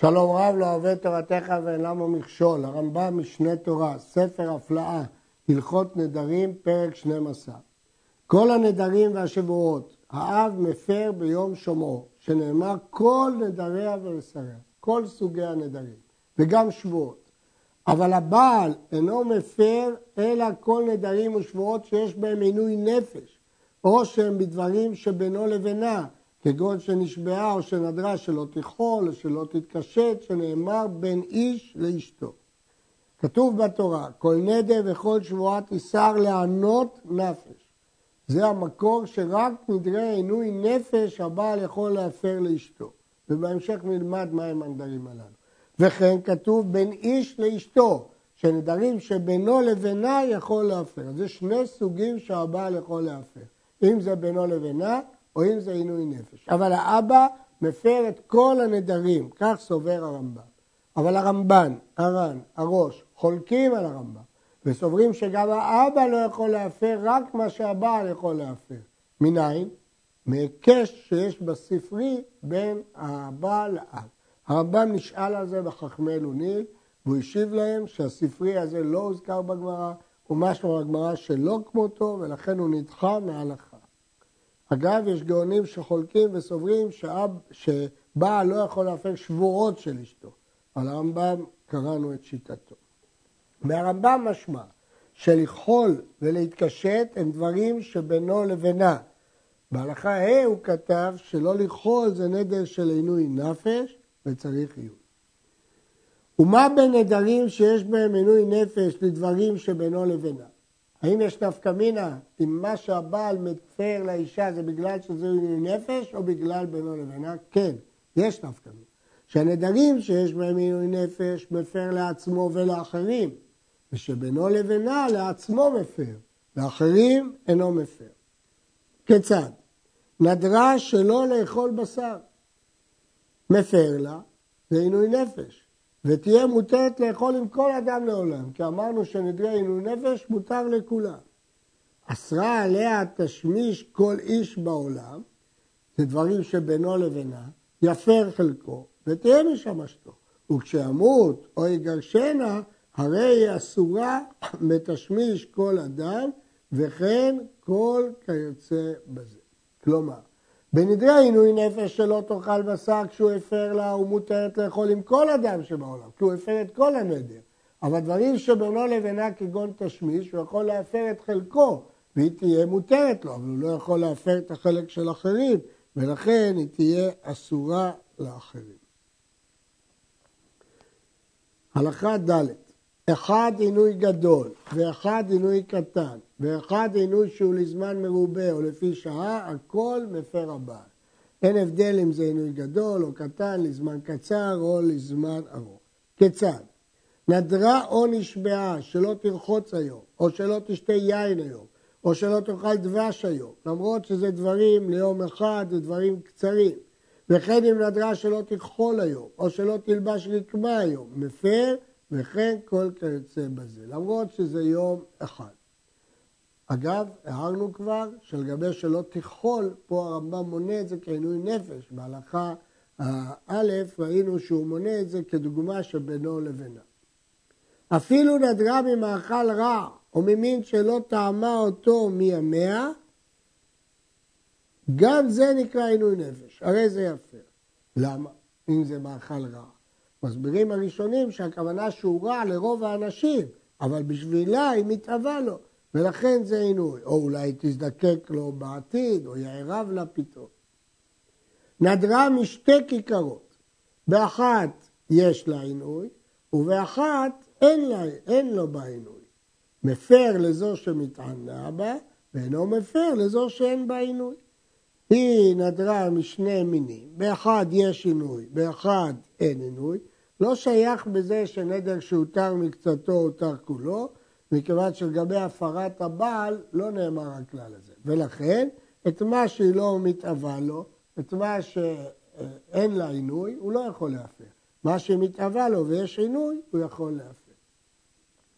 שלום רב לא אוהב תורתך ואין למו מכשול, הרמב"ם משנה תורה, ספר הפלאה, הלכות נדרים, פרק 12. כל הנדרים והשבועות, האב מפר ביום שומעו, שנאמר כל נדריה ומסריה, כל סוגי הנדרים, וגם שבועות. אבל הבעל אינו מפר, אלא כל נדרים ושבועות שיש בהם עינוי נפש, או שהם בדברים שבינו לבינה, כגון שנשבעה או שנדרה שלא תיכול או שלא תתקשט, שנאמר בין איש לאשתו. כתוב בתורה, כל נדר וכל שבועה תיסר לענות נפש. זה המקור שרק נדרי עינוי נפש הבעל יכול להפר לאשתו. ובהמשך נלמד מהם הנדרים הללו. וכן כתוב בין איש לאשתו, שנדרים שבינו לבינה יכול להפר. אז זה שני סוגים שהבעל יכול להפר. אם זה בינו לבינה, או אם זה עינוי נפש. אבל האבא מפר את כל הנדרים, כך סובר הרמב"ם. אבל הרמב"ן, הראש, חולקים על הרמב"ם, וסוברים שגם האבא לא יכול להפר רק מה שהבעל יכול להפר. מניין? מהיקש שיש בספרי בין הבעל לאב. הרמב"ם נשאל על זה בחכמי לוניל, והוא השיב להם שהספרי הזה לא הוזכר בגמרא, הוא משהו בגמרא שלא כמותו, ולכן הוא נדחה מההלכה. אגב, יש גאונים שחולקים וסוברים שבעל לא יכול להפר שבועות של אשתו. על הרמב"ם קראנו את שיטתו. מהרמב"ם משמע שלכחול ולהתקשט הם דברים שבינו לבינה. בהלכה ה' הוא כתב שלא לכחול זה נדר של עינוי נפש וצריך עיון. ומה בין נדרים שיש בהם עינוי נפש לדברים שבינו לבינה? האם יש נפקא מינה אם מה שהבעל מפר לאישה זה בגלל שזה עינוי נפש או בגלל בינו לבינה? כן, יש נפקא מינה. שהנדרים שיש בהם עינוי נפש מפר לעצמו ולאחרים, ושבינו לבינה לעצמו מפר, לאחרים אינו מפר. כיצד? נדרה שלא לאכול בשר, מפר לה, זה עינוי נפש. ותהיה מותרת לאכול עם כל אדם לעולם, כי אמרנו שנדרי עינוי נפש מותר לכולם. אסרה עליה תשמיש כל איש בעולם, זה דברים שבינו לבינה, יפר חלקו, ותהיה משמשתו. וכשימות או יגרשנה, הרי היא אסורה מתשמיש כל אדם, וכן כל כיוצא בזה. כלומר, בנדרי עינוי נפש שלא תאכל בשר, כשהוא הפר לה, הוא מותרת לאכול עם כל אדם שבעולם, כי הוא הפר את כל הנדר. אבל דברים שבינו לבינה כגון תשמיש, הוא יכול להפר את חלקו, והיא תהיה מותרת לו, אבל הוא לא יכול להפר את החלק של אחרים, ולכן היא תהיה אסורה לאחרים. הלכה ד' אחד עינוי גדול, ואחד עינוי קטן, ואחד עינוי שהוא לזמן מרובה או לפי שעה, הכל מפר הבעל. אין הבדל אם זה עינוי גדול או קטן, לזמן קצר או לזמן ארוך. כיצד? נדרה או נשבעה שלא תרחוץ היום, או שלא תשתה יין היום, או שלא תאכל דבש היום, למרות שזה דברים ליום אחד, זה דברים קצרים. וכן אם נדרה שלא תכחול היום, או שלא תלבש רקמה היום, מפר, וכן כל כיוצא בזה, למרות שזה יום אחד. אגב, הערנו כבר שלגבי שלא תכחול, פה הרמב"ם מונה את זה כעינוי נפש. בהלכה א' ראינו שהוא מונה את זה כדוגמה שבינו לבינה. אפילו נדרה ממאכל רע, או ממין שלא טעמה אותו מימיה, גם זה נקרא עינוי נפש, הרי זה יפר. למה? אם זה מאכל רע. מסבירים הראשונים שהכוונה שהוא רע לרוב האנשים, אבל בשבילה היא מתאבה לו, ולכן זה עינוי. או אולי תזדקק לו בעתיד, או יערב לה פתאום. נדרה משתי כיכרות. באחת יש לה עינוי, ובאחת אין לו בה עינוי. מפר לזו שמתענה בה, ואינו מפר לזו שאין בה עינוי. היא נדרה משני מינים, באחד יש עינוי, באחד אין עינוי, לא שייך בזה שנדר שהותר מקצתו הותר כולו, מכיוון שלגבי הפרת הבעל לא נאמר הכלל הזה. ולכן, את מה שהיא לא מתאבה לו, את מה שאין לה עינוי, הוא לא יכול להפר. מה שמתאבה לו ויש עינוי, הוא יכול להפר.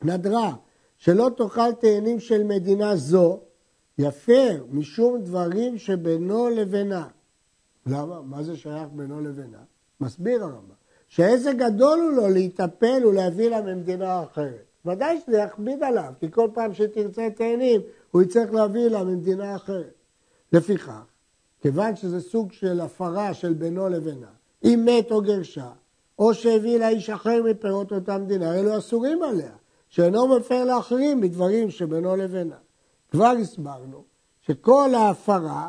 נדרה שלא תאכל תאנים של מדינה זו, יפר משום דברים שבינו לבינה. למה? מה זה שייך בינו לבינה? מסביר הרמב"ם. שאיזה גדול הוא לו להיטפל ולהביא לה ממדינה אחרת. ודאי שזה יכביד עליו, כי כל פעם שתרצה תאנים, הוא יצטרך להביא לה ממדינה אחרת. לפיכך, כיוון שזה סוג של הפרה של בינו לבינה, אם מת או גרשה, או שהביא לה איש אחר מפירות אותה מדינה, אלו אסורים עליה, שאינו מפר לאחרים בדברים שבינו לבינה. כבר הסברנו שכל ההפרה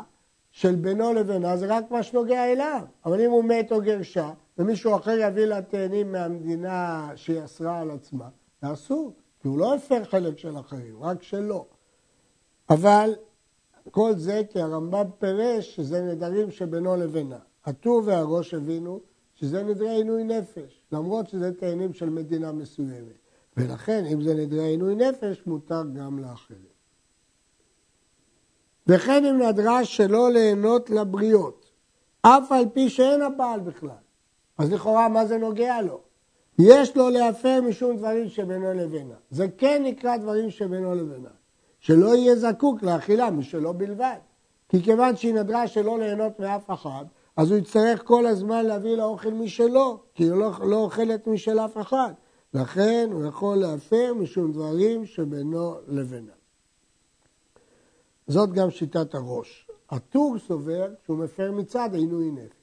של בינו לבינה זה רק מה שנוגע אליו, אבל אם הוא מת או גרשה, ומישהו אחר יביא לה תאנים מהמדינה שהיא אסרה על עצמה, זה אסור, כי הוא לא הפר חלק של אחרים, רק שלו. אבל כל זה כי הרמב"ם פרש שזה נדרים שבינו לבינה. הטור והראש הבינו שזה נדרי עינוי נפש, למרות שזה תאנים של מדינה מסוימת. ולכן אם זה נדרי עינוי נפש מותר גם לאחרים. וכן אם נדרה שלא ליהנות לבריות, אף על פי שאין הבעל בכלל. אז לכאורה מה זה נוגע לו? יש לו להפר משום דברים שבינו לבינה. זה כן נקרא דברים שבינו לבינה. שלא יהיה זקוק לאכילה משלו בלבד. כי כיוון שהיא נדרה שלא ליהנות מאף אחד, אז הוא יצטרך כל הזמן להביא לאוכל משלו, כי הוא לא אוכלת משל אף אחד. לכן הוא יכול להפר משום דברים שבינו לבינה. זאת גם שיטת הראש. הטור סובר שהוא מפר מצד עינוי נפש.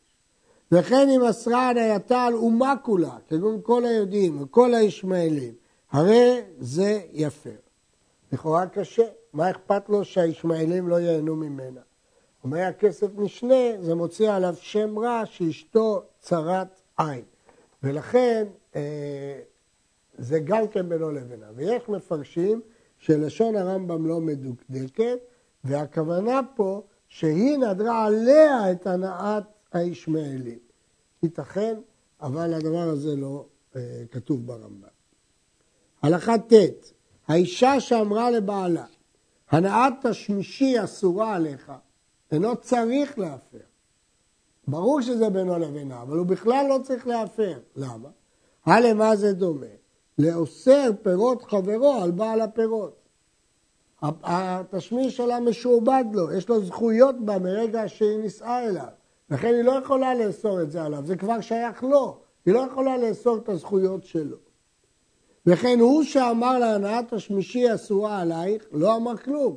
וכן אם אסרה הנייתה על אומה כולה, כגון כל היהודים וכל הישמעאלים, הרי זה יפר. לכאורה קשה, מה אכפת לו שהישמעאלים לא ייהנו ממנה? אומר הכסף משנה, זה מוציא עליו שם רע שאשתו צרת עין. ולכן זה גם כן בינו לבינה. ויש מפרשים שלשון הרמב"ם לא מדוקדקת, והכוונה פה שהיא נדרה עליה את הנעת הישמעאלים. ייתכן, אבל הדבר הזה לא כתוב ברמב"ם. הלכה ת' האישה שאמרה לבעלה, הנעת השמישי אסורה עליך, אינו צריך להפר. ברור שזה בינו לבינה, אבל הוא בכלל לא צריך להפר. למה? הלאה מה זה דומה? לאוסר פירות חברו על בעל הפירות. התשמיש שלה משועבד לו, יש לו זכויות בה מרגע שהיא נישאה אליו. לכן היא לא יכולה לאסור את זה עליו, זה כבר שייך לו. היא לא יכולה לאסור את הזכויות שלו. וכן הוא שאמר להנעת השמישי אסורה עלייך, לא אמר כלום.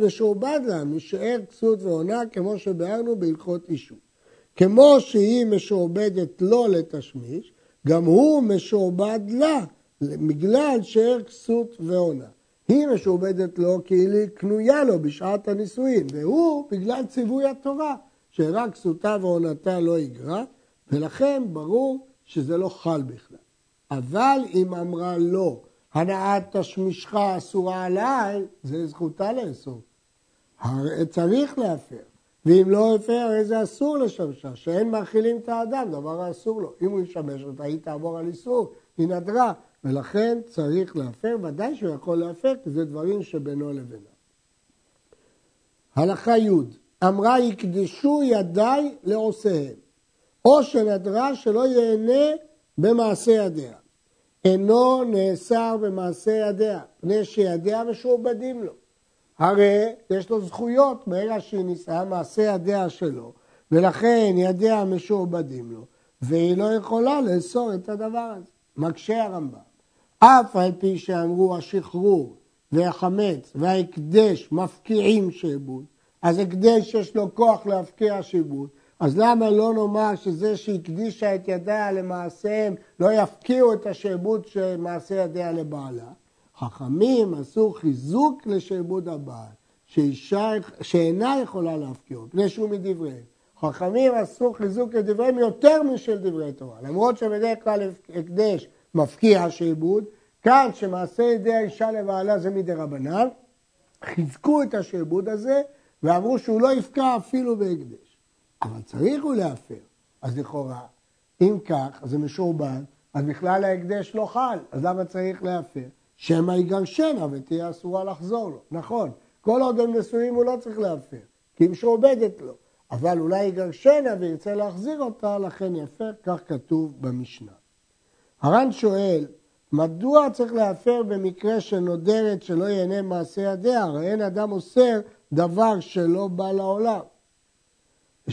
ושעובד לה משאר כסות ועונה כמו שבארנו בהלכות אישו. כמו שהיא משעובדת לו לתשמיש, גם הוא משעובד לה, בגלל שאר כסות ועונה. היא משעובדת לו כי היא קנויה לו בשעת הנישואין, והוא בגלל ציווי התורה, שרק כסותה ועונתה לא יגרע, ולכן ברור שזה לא חל בכלל. אבל אם אמרה לא, הנעת תשמישך אסורה עליי, זה זכותה לאסור. צריך להפר. ואם לא הפר, הרי זה אסור לשמשה, שאין מאכילים את האדם, דבר אסור לו. אם הוא ישמש אותה, היא תעבור על איסור, היא נדרה, ולכן צריך להפר, ודאי שהוא יכול להפר, כי זה דברים שבינו לבינה. הלכה י' אמרה, יקדשו ידיי לעושיהם, או שנדרה שלא ייהנה במעשה ידיה. אינו נאסר במעשה ידיה, פני שידיה משועבדים לו. הרי יש לו זכויות מרגע שהיא נישאה מעשה ידיה שלו, ולכן ידיה משועבדים לו, והיא לא יכולה לאסור את הדבר הזה. מקשה הרמב"ם. אף על פי שאמרו השחרור והחמץ וההקדש מפקיעים שיבוד, אז הקדש יש לו כוח להפקיע שיבוד, אז למה לא נאמר שזה שהקדישה את ידיה למעשיהם לא יפקיעו את השעבוד של מעשה ידיה לבעלה? חכמים עשו חיזוק לשעבוד הבעל, שאינה יכולה להפקיעו, פני שהוא מדבריהם. חכמים עשו חיזוק לדבריהם יותר משל דברי תורה. למרות שבדרך כלל הקדש מפקיע השעבוד, כאן שמעשה ידי האישה לבעלה זה מדרבנן, חיזקו את השעבוד הזה ואמרו שהוא לא יפקע אפילו בהקדש. אבל צריך הוא להפר. אז לכאורה, אם כך, זה משורבן, אז בכלל ההקדש לא חל. אז למה צריך להפר? שמא יגרשנה ותהיה אסורה לחזור לו. נכון, כל עוד הם נשואים הוא לא צריך להפר, כי היא משורבדת לו. אבל אולי יגרשנה וירצה להחזיר אותה, לכן יפר, כך כתוב במשנה. הר"ן שואל, מדוע צריך להפר במקרה שנודרת שלא ייהנה מעשה ידיה? הרי אין אדם אוסר דבר שלא בא לעולם.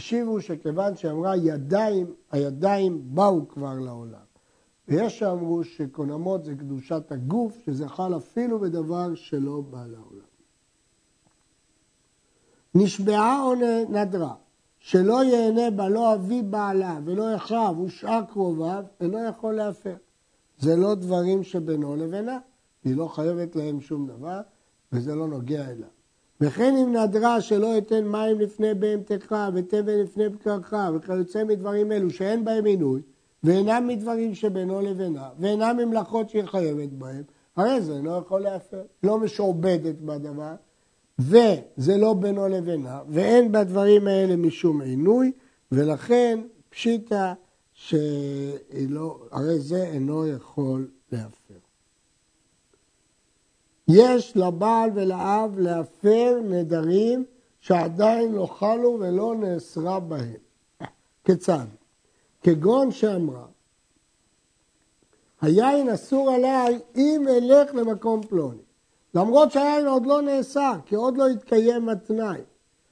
השיבו שכיוון שאמרה ידיים, הידיים באו כבר לעולם. ויש שאמרו שקונמות זה קדושת הגוף, שזה חל אפילו בדבר שלא בא לעולם. נשבעה או נדרה, שלא יהנה בה, לא אבי בעלה, ולא יחב, ושאר קרוביו, ולא יכול להפר. זה לא דברים שבינו לבינה, היא לא חייבת להם שום דבר, וזה לא נוגע אליו. וכן אם נדרה שלא יתן מים לפני בהמתך, ותבן לפני בקרך, וכיוצא מדברים אלו שאין בהם עינוי, ואינם מדברים שבינו לבינה, ואינם ממלכות שהיא חייבת בהם, הרי זה לא יכול להפר, לא משעובדת בדבר, וזה לא בינו לבינה, ואין בדברים האלה משום עינוי, ולכן פשיטה הרי זה אינו יכול להפר. יש לבעל ולאב להפר נדרים שעדיין לא חלו ולא נאסרה בהם. כיצד? כגון שאמרה, היין אסור עליי אם אלך למקום פלוני. למרות שהיין עוד לא נאסר, כי עוד לא התקיים התנאי.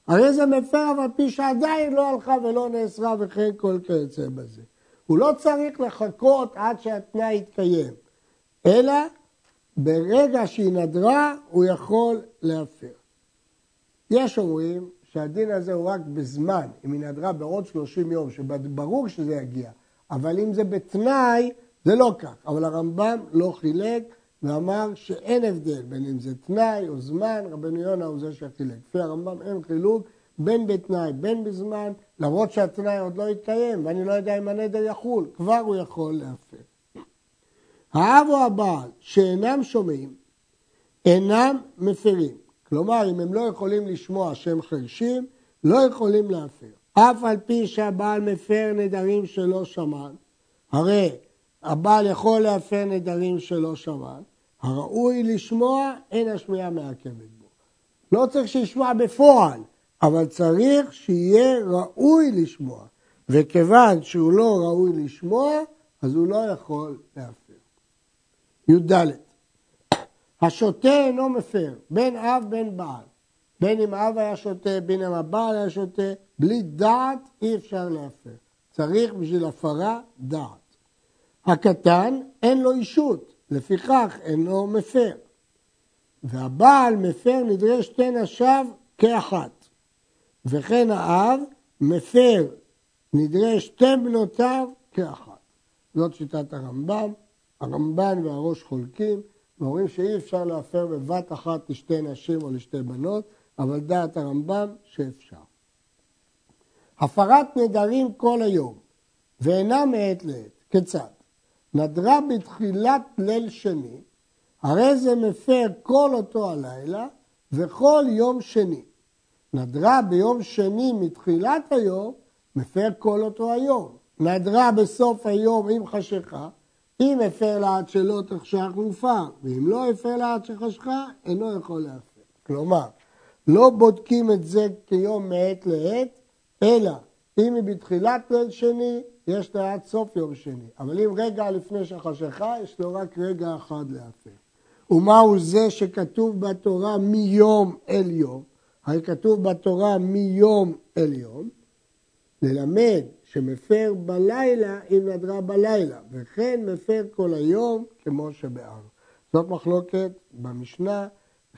הרי זה מפר אבל פי שעדיין לא הלכה ולא נאסרה וכן כל כיוצא בזה. הוא לא צריך לחכות עד שהתנאי יתקיים, אלא ברגע שהיא נדרה הוא יכול להפר. יש אומרים שהדין הזה הוא רק בזמן, אם היא נדרה בעוד 30 יום, שברור שזה יגיע, אבל אם זה בתנאי זה לא כך, אבל הרמב"ם לא חילק ואמר שאין הבדל בין אם זה תנאי או זמן, רבנו יונה הוא זה שחילק. לפי הרמב"ם אין חילוק בין בתנאי, בין בזמן, למרות שהתנאי עוד לא יתקיים, ואני לא יודע אם הנדר יחול, כבר הוא יכול להפר. האב או הבעל שאינם שומעים, אינם מפרים. כלומר, אם הם לא יכולים לשמוע שהם חרשים, לא יכולים להפר. אף על פי שהבעל מפר נדרים שלא שמען, הרי הבעל יכול להפר נדרים שלא שמען, הראוי לשמוע, אין השמיעה מעכבת בו. לא צריך שישמע בפועל, אבל צריך שיהיה ראוי לשמוע, וכיוון שהוא לא ראוי לשמוע, אז הוא לא יכול להפר. י"ד. השוטה אינו מפר, בין אב בין בעל. בין אם אב היה שוטה, בין אם הבעל היה שוטה, בלי דעת אי אפשר להפר. צריך בשביל הפרה דעת. הקטן אין לו אישות, לפיכך אינו מפר. והבעל מפר נדרי שתי נשיו כאחת. וכן האב מפר נדרי שתי בנותיו כאחת. זאת שיטת הרמב"ם. הרמב"ן והראש חולקים, ואומרים שאי אפשר להפר בבת אחת לשתי נשים או לשתי בנות, אבל דעת הרמב"ם שאפשר. הפרת נדרים כל היום, ואינה מעת לעת. כיצד? נדרה בתחילת ליל שני, הרי זה מפר כל אותו הלילה וכל יום שני. נדרה ביום שני מתחילת היום, מפר כל אותו היום. נדרה בסוף היום עם חשיכה, אם הפר לה עד שלא תחשך מופר, ואם לא הפר לה עד שחשכה, אינו יכול להפר. כלומר, לא בודקים את זה כיום מעת לעת, אלא אם היא בתחילת ליל שני, יש לה עד סוף יום שני. אבל אם רגע לפני שחשכה, יש לו רק רגע אחד להפר. ומהו זה שכתוב בתורה מיום אל יום? הרי כתוב בתורה מיום אל יום, ללמד שמפר בלילה אם נדרה בלילה, וכן מפר כל היום כמו שבאר. זאת מחלוקת במשנה,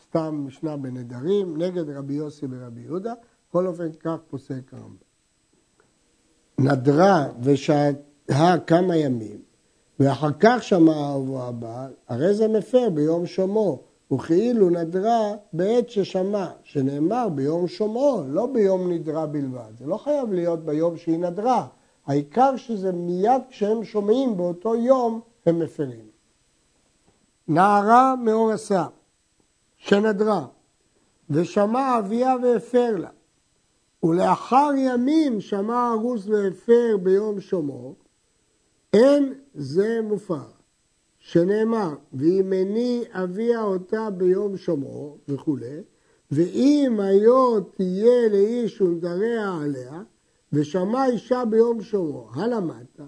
סתם משנה בנדרים, נגד רבי יוסי ורבי יהודה, כל אופן כך פוסק הרמב"ם. נדרה ושהה כמה ימים, ואחר כך שמעה או הבעל, הרי זה מפר ביום שומעו. וכאילו נדרה בעת ששמע, שנאמר ביום שומעו, לא ביום נדרה בלבד. זה לא חייב להיות ביום שהיא נדרה. העיקר שזה מיד כשהם שומעים באותו יום, הם מפרים. נערה מאורסה, שנדרה, ושמע אביה והפר לה, ולאחר ימים שמע ארוס והפר ביום שומעו, אין זה מופר. שנאמר, ואימני אביה אותה ביום שומעו וכו', ואם היו תהיה לאיש ונדריה עליה, ושמע אישה ביום שומעו, הלמדת,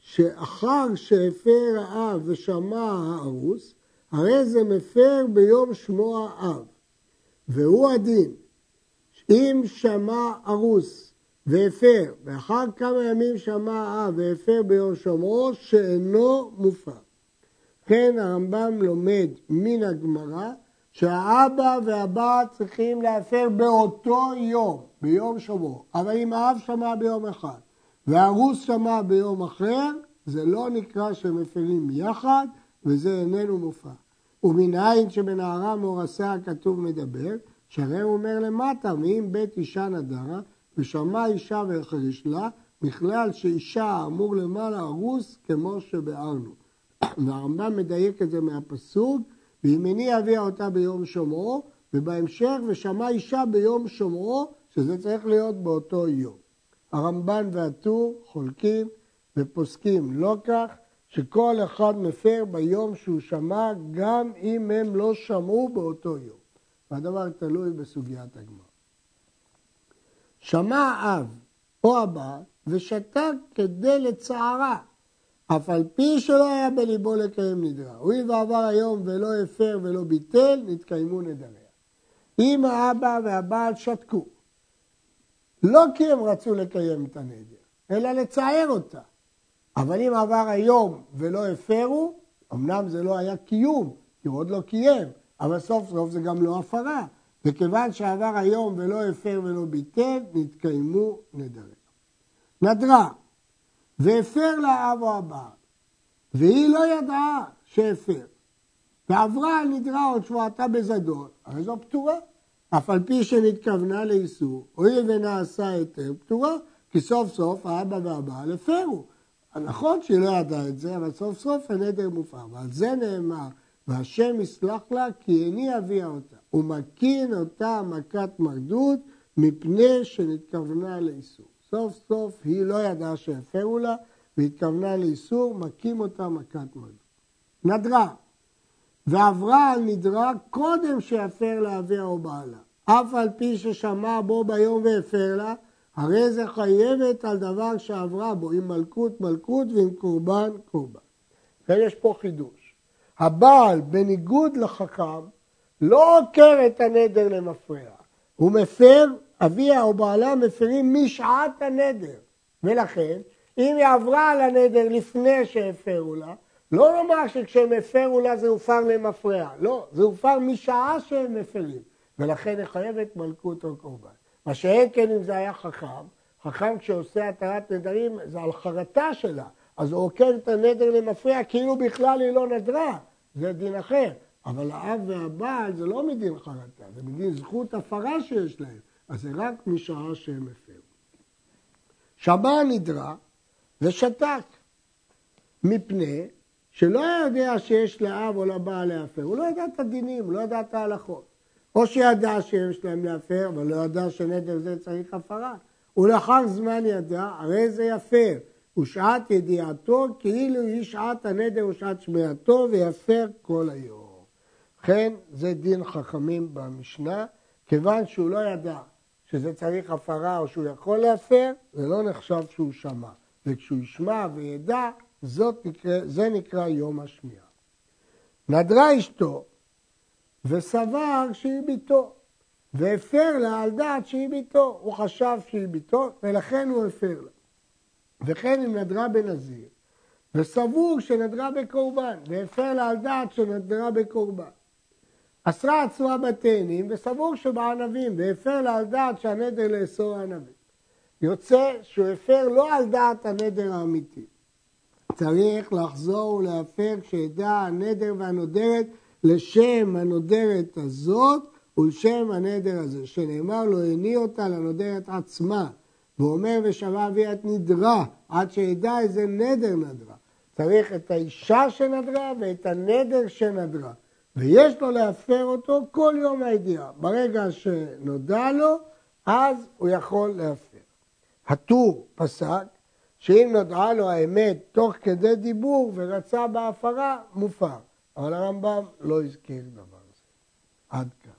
שאחר שהפר האב ושמע הארוס, הרי זה מפר ביום שמוע האב. והוא הדין, אם שמע ארוס והפר, ואחר כמה ימים שמע האב והפר ביום שומרו שאינו מופר. כן, הרמב"ם לומד מן הגמרא שהאבא והבת צריכים להפר באותו יום, ביום שומרו. אבל אם האב שמע ביום אחד והרוס שמע ביום אחר, זה לא נקרא שהם מפרים יחד וזה איננו מופר. ומנין שבנערה מורסה הכתוב מדבר, שהרי הוא אומר למטה, ואם בית אישה נדרה ושמע אישה והחריש לה, בכלל שאישה אמור למעלה הרוס כמו שבארנו. והרמב"ם מדייק את זה מהפסוק, ואם איני אביאה אותה ביום שומרו, ובהמשך ושמע אישה ביום שומרו, שזה צריך להיות באותו יום. הרמב"ן והטור חולקים ופוסקים לא כך, שכל אחד מפר ביום שהוא שמע, גם אם הם לא שמעו באותו יום. והדבר תלוי בסוגיית הגמרא. שמע אב או הבת ושתק כדי לצערה, אף על פי שלא היה בליבו לקיים נדרה. הואיל ועבר היום ולא הפר ולא ביטל, נתקיימו נדריה. אם האבא והבת שתקו, לא כי הם רצו לקיים את הנדר, אלא לצער אותה. אבל אם עבר היום ולא הפרו, אמנם זה לא היה קיום, כי הוא עוד לא קיים, אבל סוף סוף זה גם לא הפרה. וכיוון שעבר היום ולא הפר ולא ביטל, נתקיימו נדריה. נדרה, והפר לאב או הבעל, והיא לא ידעה שהפר, ועברה נדרה עוד שבועתה בזדון, הרי זו פטורה. אף על פי שנתכוונה לאיסור, הואיל ונעשה היתר פטורה, כי סוף סוף האבא והבעל הפרו. נכון שהיא לא ידעה את זה, אבל סוף סוף הנדר מופר. ועל זה נאמר, והשם יסלח לה כי איני אביאה אותה. הוא מכין אותה מכת מרדות מפני שנתכוונה לאיסור. סוף סוף היא לא ידעה שהפרו לה, והתכוונה לאיסור, מכים אותה מכת מרדות. נדרה, ועברה על נדרה קודם שיפר לאביה או בעלה. אף על פי ששמע בו ביום והפר לה, הרי זה חייבת על דבר שעברה בו, עם מלכות מלכות ועם קורבן קורבן. ויש פה חידוש. הבעל בניגוד לחכם לא עוקר את הנדר למפרע. הוא מפר, אביה או בעלה מפרים משעת הנדר. ולכן, אם היא עברה על הנדר לפני שהפרו לה, לא לומר שכשהם הפרו לה זה הופר למפרע. לא, זה הופר משעה שהם מפרים. ולכן היא חייבת מלכות או קורבן. מה שאין כן אם זה היה חכם, חכם כשעושה התרת נדרים זה על חרטה שלה, אז הוא עוקר את הנדר למפרע כאילו בכלל היא לא נדרה, זה דין אחר. אבל האב והבעל זה לא מדין חרטה, זה מדין זכות הפרה שיש להם, אז זה רק משעה שהם הפרו. שמע נדרה ושתק, מפני שלא יודע שיש לאב או לבעל להפר, הוא לא ידע את הדינים, הוא לא ידע את ההלכות. או שידע שיש להם להפר, אבל לא ידע שנדר זה צריך הפרה. ולאחר זמן ידע, הרי זה יפר, ושעת ידיעתו, כאילו היא שעת הנדר ושעת שמיעתו, ויפר כל היום. לכן זה דין חכמים במשנה, כיוון שהוא לא ידע שזה צריך הפרה או שהוא יכול להפר, זה לא נחשב שהוא שמע. וכשהוא ישמע וידע, זה נקרא יום השמיעה. נדרה אשתו וסבר שהיא ביתו, והפר לה על דעת שהיא ביתו, הוא חשב שהיא ביתו ולכן הוא הפר לה. וכן אם נדרה בנזיר וסבור שנדרה בקורבן, והפר לה על דעת שנדרה בקורבן. אסרה עצמה בתאנים וסבור שבענבים, והפר לה על דעת שהנדר לאסור הענבים. יוצא שהוא הפר לא על דעת הנדר האמיתי. צריך לחזור ולהפר כשידע הנדר והנודרת לשם הנודרת הזאת ולשם הנדר הזה, שנאמר לו הניע אותה לנודרת עצמה, ואומר ושמע אביה את נדרה, עד שידע איזה נדר נדרה. צריך את האישה שנדרה ואת הנדר שנדרה, ויש לו להפר אותו כל יום הידיעה. ברגע שנודע לו, אז הוא יכול להפר. הטור פסק, שאם נודעה לו האמת תוך כדי דיבור ורצה בהפרה, מופר. אבל הרמב"ם לא הזכיר דבר הזה. עד כאן.